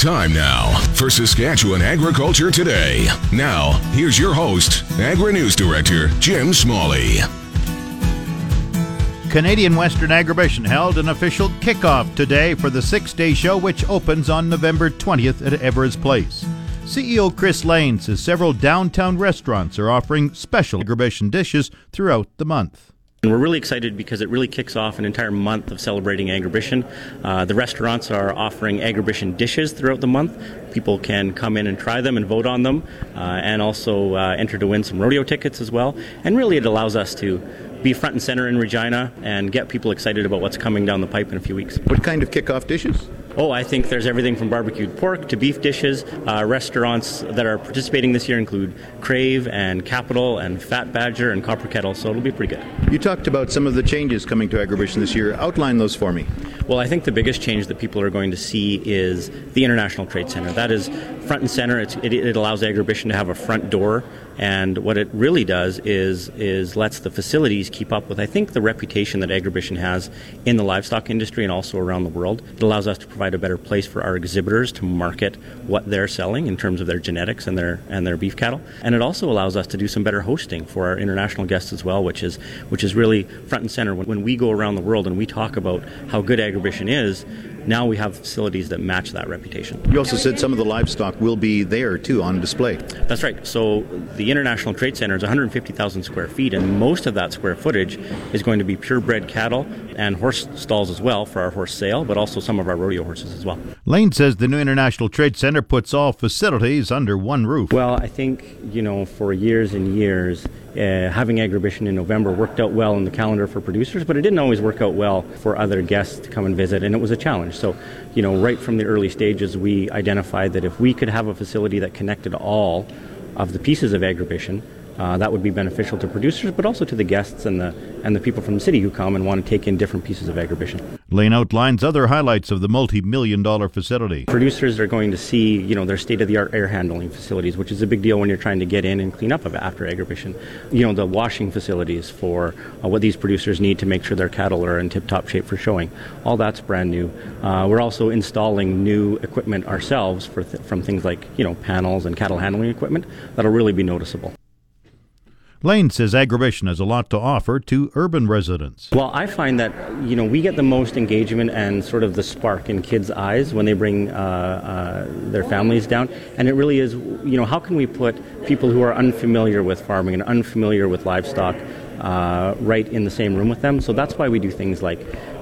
Time now for Saskatchewan Agriculture Today. Now, here's your host, Agri-News Director Jim Smalley. Canadian Western Agribition held an official kickoff today for the six-day show, which opens on November 20th at Everest Place. CEO Chris Lane says several downtown restaurants are offering special agribition dishes throughout the month. And we're really excited because it really kicks off an entire month of celebrating agribition. The restaurants are offering agribition dishes throughout the month. People can come in and try them and vote on them, and also enter to win some rodeo tickets as well. And really it allows us to be front and center in Regina and get people excited about what's coming down the pipe in a few weeks. What kind of kickoff dishes? Oh, I think there's everything from barbecued pork to beef dishes. Restaurants that are participating this year include Crave and Capital and Fat Badger and Copper Kettle, so it'll be pretty good. You talked about some of the changes coming to Agribition this year. Outline those for me. Well, I think the biggest change that people are going to see is the International Trade Centre. That is front and center. It allows Agribition to have a front door, and what it really does is lets the facilities keep up with, I think, the reputation that Agribition has in the livestock industry and also around the world. It allows us to provide a better place for our exhibitors to market what they're selling in terms of their genetics and their beef cattle, and it also allows us to do some better hosting for our international guests as well, which is really front and center. When we go around the world and we talk about how good Agribition is, now we have facilities that match that reputation. You also said some of the livestock will be there too on display. That's right. So the International Trade Centre is 150,000 square feet, and most of that square footage is going to be purebred cattle and horse stalls as well for our horse sale, but also some of our rodeo horses as well. Lane says the new International Trade Centre puts all facilities under one roof. Well, I think, you know, for years and years, having Agribition in November worked out well in the calendar for producers, but it didn't always work out well for other guests to come and visit, and it was a challenge. So, you know, right from the early stages, we identified that if we could have a facility that connected all of the pieces of Agribition, that would be beneficial to producers, but also to the guests and the people from the city who come and want to take in different pieces of Agribition. Lane outlines other highlights of the multi-million-dollar facility. Producers are going to see, you know, their state-of-the-art air handling facilities, which is a big deal when you're trying to get in and clean up after Agribition. You know, the washing facilities for what these producers need to make sure their cattle are in tip-top shape for showing. All that's brand new. We're also installing new equipment ourselves from things like, you know, panels and cattle handling equipment that'll really be noticeable. Lane says Agribition has a lot to offer to urban residents. Well, I find that, you know, we get the most engagement and sort of the spark in kids' eyes when they bring their families down. And it really is, you know, how can we put people who are unfamiliar with farming and unfamiliar with livestock right in the same room with them? So that's why we do things like,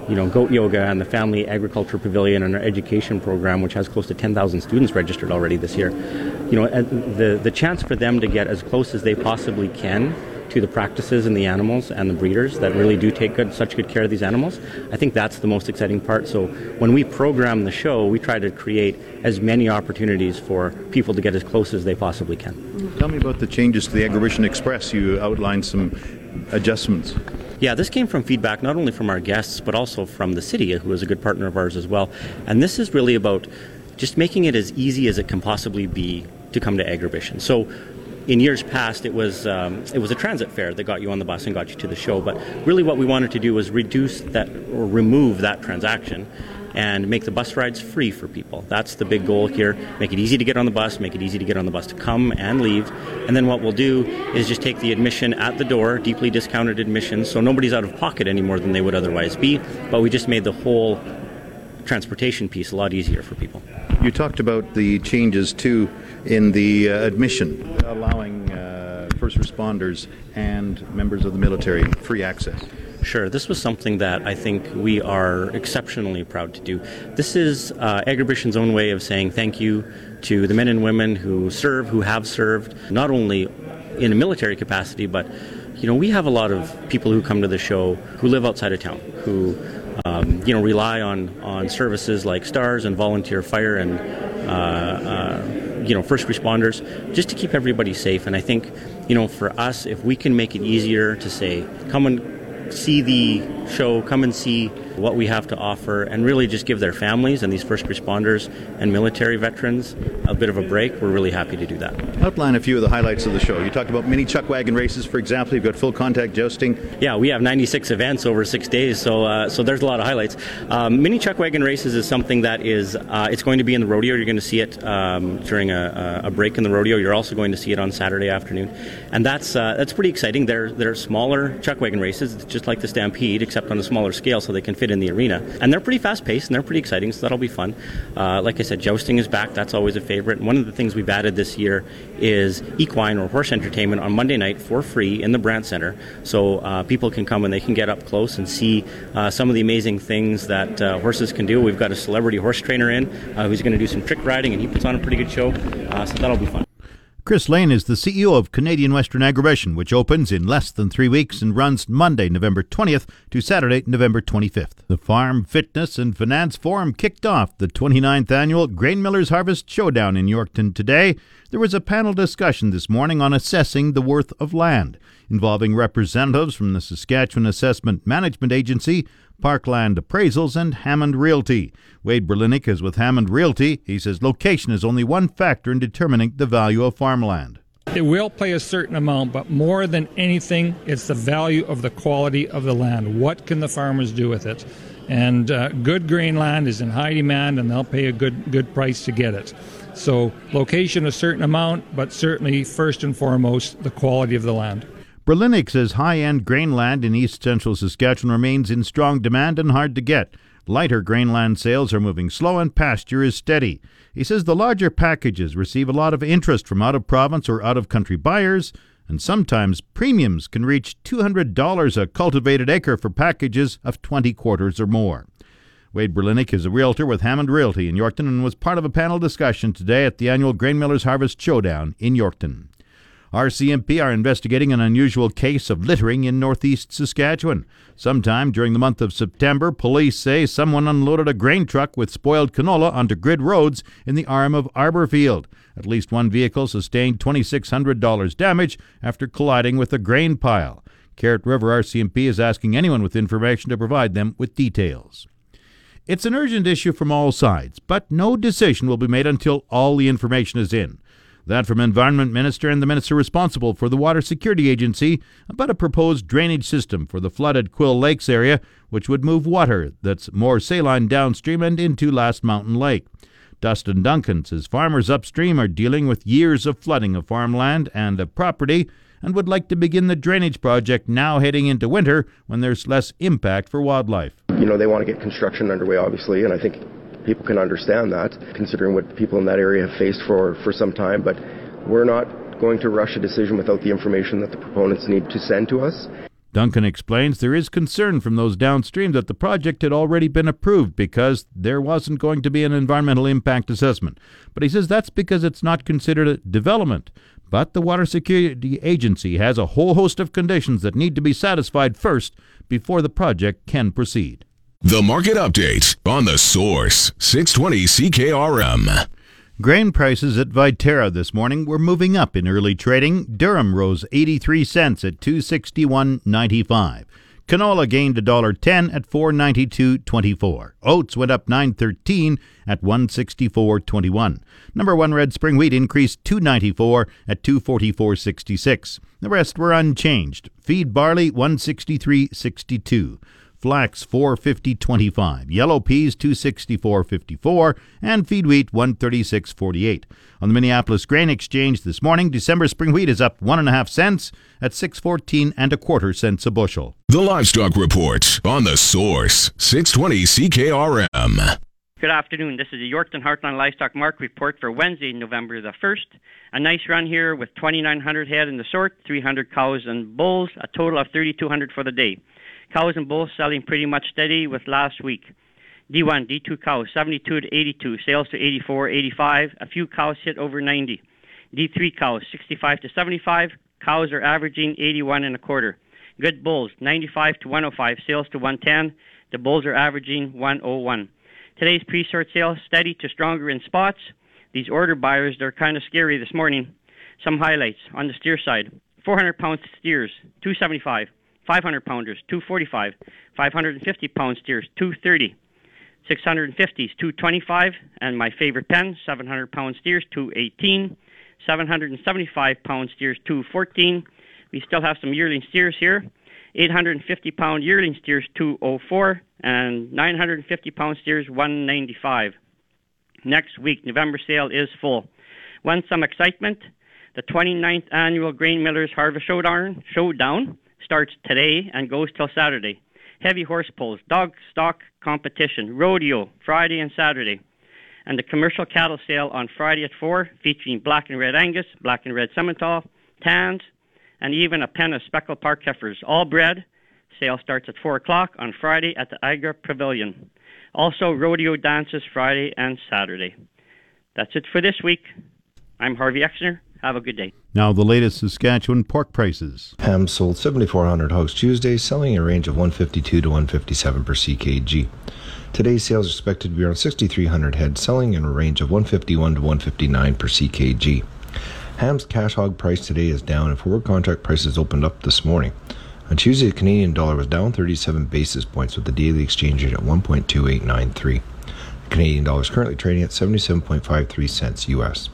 you know, goat yoga and the family agriculture pavilion and our education program, which has close to 10,000 students registered already this year. You know, the chance for them to get as close as they possibly can to the practices and the animals and the breeders that really do take such good care of these animals, I think that's the most exciting part. So when we program the show, we try to create as many opportunities for people to get as close as they possibly can. Tell me about the changes to the Agribition Express. You outlined some adjustments. Yeah, this came from feedback not only from our guests, but also from the city, who is a good partner of ours as well. And this is really about just making it as easy as it can possibly be to come to Agribition. So in years past, it was a transit fare that got you on the bus and got you to the show. But really what we wanted to do was reduce that or remove that transaction and make the bus rides free for people. That's the big goal here. Make it easy to get on the bus, make it easy to get on the bus to come and leave. And then what we'll do is just take the admission at the door, deeply discounted admission, so nobody's out of pocket any more than they would otherwise be, but we just made the whole transportation piece a lot easier for people. You talked about the changes too in the admission, allowing first responders and members of the military free access. Sure. This was something that I think we are exceptionally proud to do. This is Agribition's own way of saying thank you to the men and women who serve, who have served, not only in a military capacity, but, you know, we have a lot of people who come to the show who live outside of town, who, you know, rely on services like STARS and volunteer fire and, you know, first responders, just to keep everybody safe. And I think, you know, for us, if we can make it easier to say, come and see the show, come and see what we have to offer, and really just give their families and these first responders and military veterans a bit of a break. We're really happy to do that. Outline a few of the highlights of the show. You talked about mini chuck wagon races, for example. You've got full contact jousting. Yeah, we have 96 events over 6 days, so there's a lot of highlights. Mini chuck wagon races is something that is, it's going to be in the rodeo. You're going to see it during a break in the rodeo. You're also going to see it on Saturday afternoon. And that's pretty exciting. They're smaller chuck wagon races, just like the Stampede, except on a smaller scale so they can fit in the arena. And they're pretty fast-paced and they're pretty exciting, so that'll be fun. Like I said, jousting is back. That's always a favorite. And one of the things we've added this year is equine or horse entertainment on Monday night for free in the Brandt Center. So people can come and they can get up close and see some of the amazing things that horses can do. We've got a celebrity horse trainer in who's going to do some trick riding, and he puts on a pretty good show, so that'll be fun. Chris Lane is the CEO of Canadian Western Agribition, which opens in less than 3 weeks and runs Monday, November 20th to Saturday, November 25th. The Farm, Fitness and Finance Forum kicked off the 29th annual Grain Millers Harvest Showdown in Yorkton today. There was a panel discussion this morning on assessing the worth of land, involving representatives from the Saskatchewan Assessment Management Agency, Parkland Appraisals, and Hammond Realty. Wade Berlinick is with Hammond Realty. He says location is only one factor in determining the value of farmland. It will play a certain amount, but more than anything, it's the value of the quality of the land. What can the farmers do with it? And good grain land is in high demand, and they'll pay a good price to get it. So location a certain amount, but certainly first and foremost, the quality of the land. Berlinick says high-end grain land in east central Saskatchewan remains in strong demand and hard to get. Lighter grain land sales are moving slow and pasture is steady. He says the larger packages receive a lot of interest from out-of-province or out-of-country buyers, and sometimes premiums can reach $200 a cultivated acre for packages of 20 quarters or more. Wade Berlinick is a realtor with Hammond Realty in Yorkton and was part of a panel discussion today at the annual Grain Millers Harvest Showdown in Yorkton. RCMP are investigating an unusual case of littering in northeast Saskatchewan. Sometime during the month of September, police say someone unloaded a grain truck with spoiled canola onto grid roads in the RM of Arborfield. At least one vehicle sustained $2,600 damage after colliding with a grain pile. Carrot River RCMP is asking anyone with information to provide them with details. It's an urgent issue from all sides, but no decision will be made until all the information is in. That from Environment Minister and the Minister responsible for the Water Security Agency about a proposed drainage system for the flooded Quill Lakes area, which would move water that's more saline downstream and into Last Mountain Lake. Dustin Duncan says farmers upstream are dealing with years of flooding of farmland and of property and would like to begin the drainage project now heading into winter when there's less impact for wildlife. You know, they want to get construction underway, obviously, and I think people can understand that, considering what people in that area have faced for some time. But we're not going to rush a decision without the information that the proponents need to send to us. Duncan explains there is concern from those downstream that the project had already been approved because there wasn't going to be an environmental impact assessment. But he says that's because it's not considered a development. But the Water Security Agency has a whole host of conditions that need to be satisfied first before the project can proceed. The Market Update on The Source, 620 CKRM. Grain prices at Viterra this morning were moving up in early trading. Durum rose 83 cents at $2.6195. Canola gained $1.10 at $4.9224. Oats went up $9.13 at $1.6421. Number one red spring wheat increased $2.94 at $2.4466. The rest were unchanged. Feed barley $1.6362. Flax $4.50.25, yellow peas $2.64.54, and feed wheat $1.36.48. On the Minneapolis Grain Exchange this morning, December spring wheat is up 1.5 cents at $6.1425 a bushel. The Livestock Report on The Source, 620 CKRM. Good afternoon. This is the Yorkton Heartland Livestock Mark report for Wednesday, November the 1st. A nice run here with 2,900 head in the sort, 300 cows and bulls, a total of 3,200 for the day. Cows and bulls selling pretty much steady with last week. D1, D2 cows, 72 to 82, sales to 84, 85. A few cows hit over 90. D3 cows, 65 to 75. Cows are averaging 81.25. Good bulls, 95 to 105, sales to 110. The bulls are averaging 101. Today's pre-sort sales, steady to stronger in spots. These order buyers, they're kind of scary this morning. Some highlights on the steer side. 400-pound steers, 275. 500-pounders, 245, 550-pound steers, 230, 650s, 225, and my favorite pen, 700-pound steers, 218, 775-pound steers, 214. We still have some yearling steers here. 850-pound yearling steers, 204, and 950-pound steers, 195. Next week, November sale is full. Want some excitement? The 29th Annual Grain Millers Harvest Showdown starts today and goes till Saturday. Heavy horse pulls, dog stock competition, rodeo, Friday and Saturday. And the commercial cattle sale on Friday at 4, featuring black and red Angus, black and red Simmental, tans, and even a pen of speckled park heifers, all bred. Sale starts at 4 o'clock on Friday at the Igra Pavilion. Also, rodeo dances Friday and Saturday. That's it for this week. I'm Harvey Exner. Have a good day. Now the latest Saskatchewan pork prices. Ham sold 7,400 hogs Tuesday, selling a range of 152 to 157 per CKG. Today's sales are expected to be around 6,300 head, selling in a range of 151 to 159 per CKG. Ham's cash hog price today is down, and forward contract prices opened up this morning. On Tuesday, the Canadian dollar was down 37 basis points with the daily exchange rate at 1.2893. The Canadian dollar is currently trading at 77.53 cents US.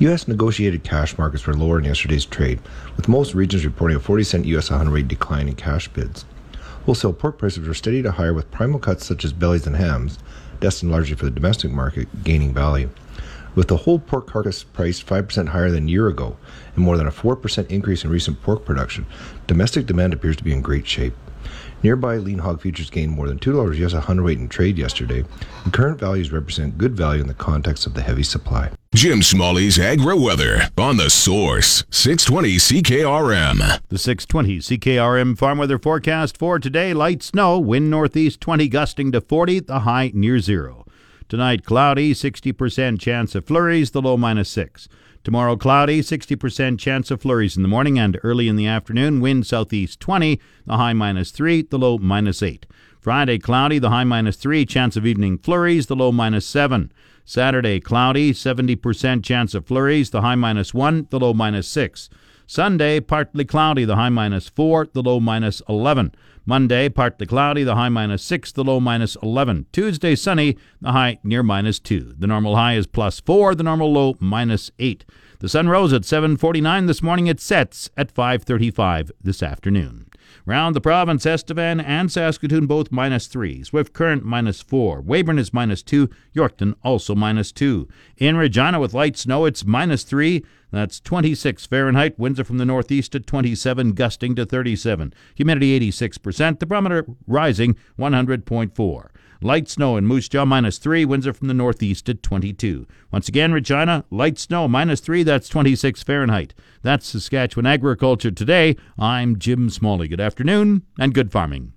U.S. negotiated cash markets were lower in yesterday's trade, with most regions reporting a 40-cent U.S. 100-weight decline in cash bids. Wholesale pork prices were steady to higher, with primal cuts such as bellies and hams, destined largely for the domestic market, gaining value. With the whole pork carcass price 5% higher than a year ago and more than a 4% increase in recent pork production, domestic demand appears to be in great shape. Nearby lean hog futures gained more than $2 U.S. 100-weight in trade yesterday, and current values represent good value in the context of the heavy supply. Jim Smalley's Agri Weather on The Source, 620 CKRM. The 620 CKRM farm weather forecast for today: light snow, wind northeast 20 gusting to 40, the high near zero. Tonight cloudy, 60% chance of flurries, the low -6. Tomorrow cloudy, 60% chance of flurries in the morning and early in the afternoon, wind southeast 20, the high -3, the low -8. Friday cloudy, the high -3, chance of evening flurries, the low -7. Saturday cloudy, 70% chance of flurries, the high -1, the low -6. Sunday partly cloudy, the high -4, the low -11. Monday partly cloudy, the high -6, the low -11. Tuesday sunny, the high near -2. The normal high is +4, the normal low -8. The sun rose at 7:49 this morning. It sets at 5:35 this afternoon. Round the province, Estevan and Saskatoon both -3. Swift Current -4. Weyburn is -2. Yorkton also -2. In Regina with light snow, it's -3. That's 26 Fahrenheit. Winds are from the northeast at 27, gusting to 37. Humidity 86%. The barometer rising 100.4. Light snow in Moose Jaw, -3. Winds are from the northeast at 22. Once again, Regina, light snow, -3. That's 26 Fahrenheit. That's Saskatchewan Agriculture Today. I'm Jim Smalley. Good afternoon and good farming.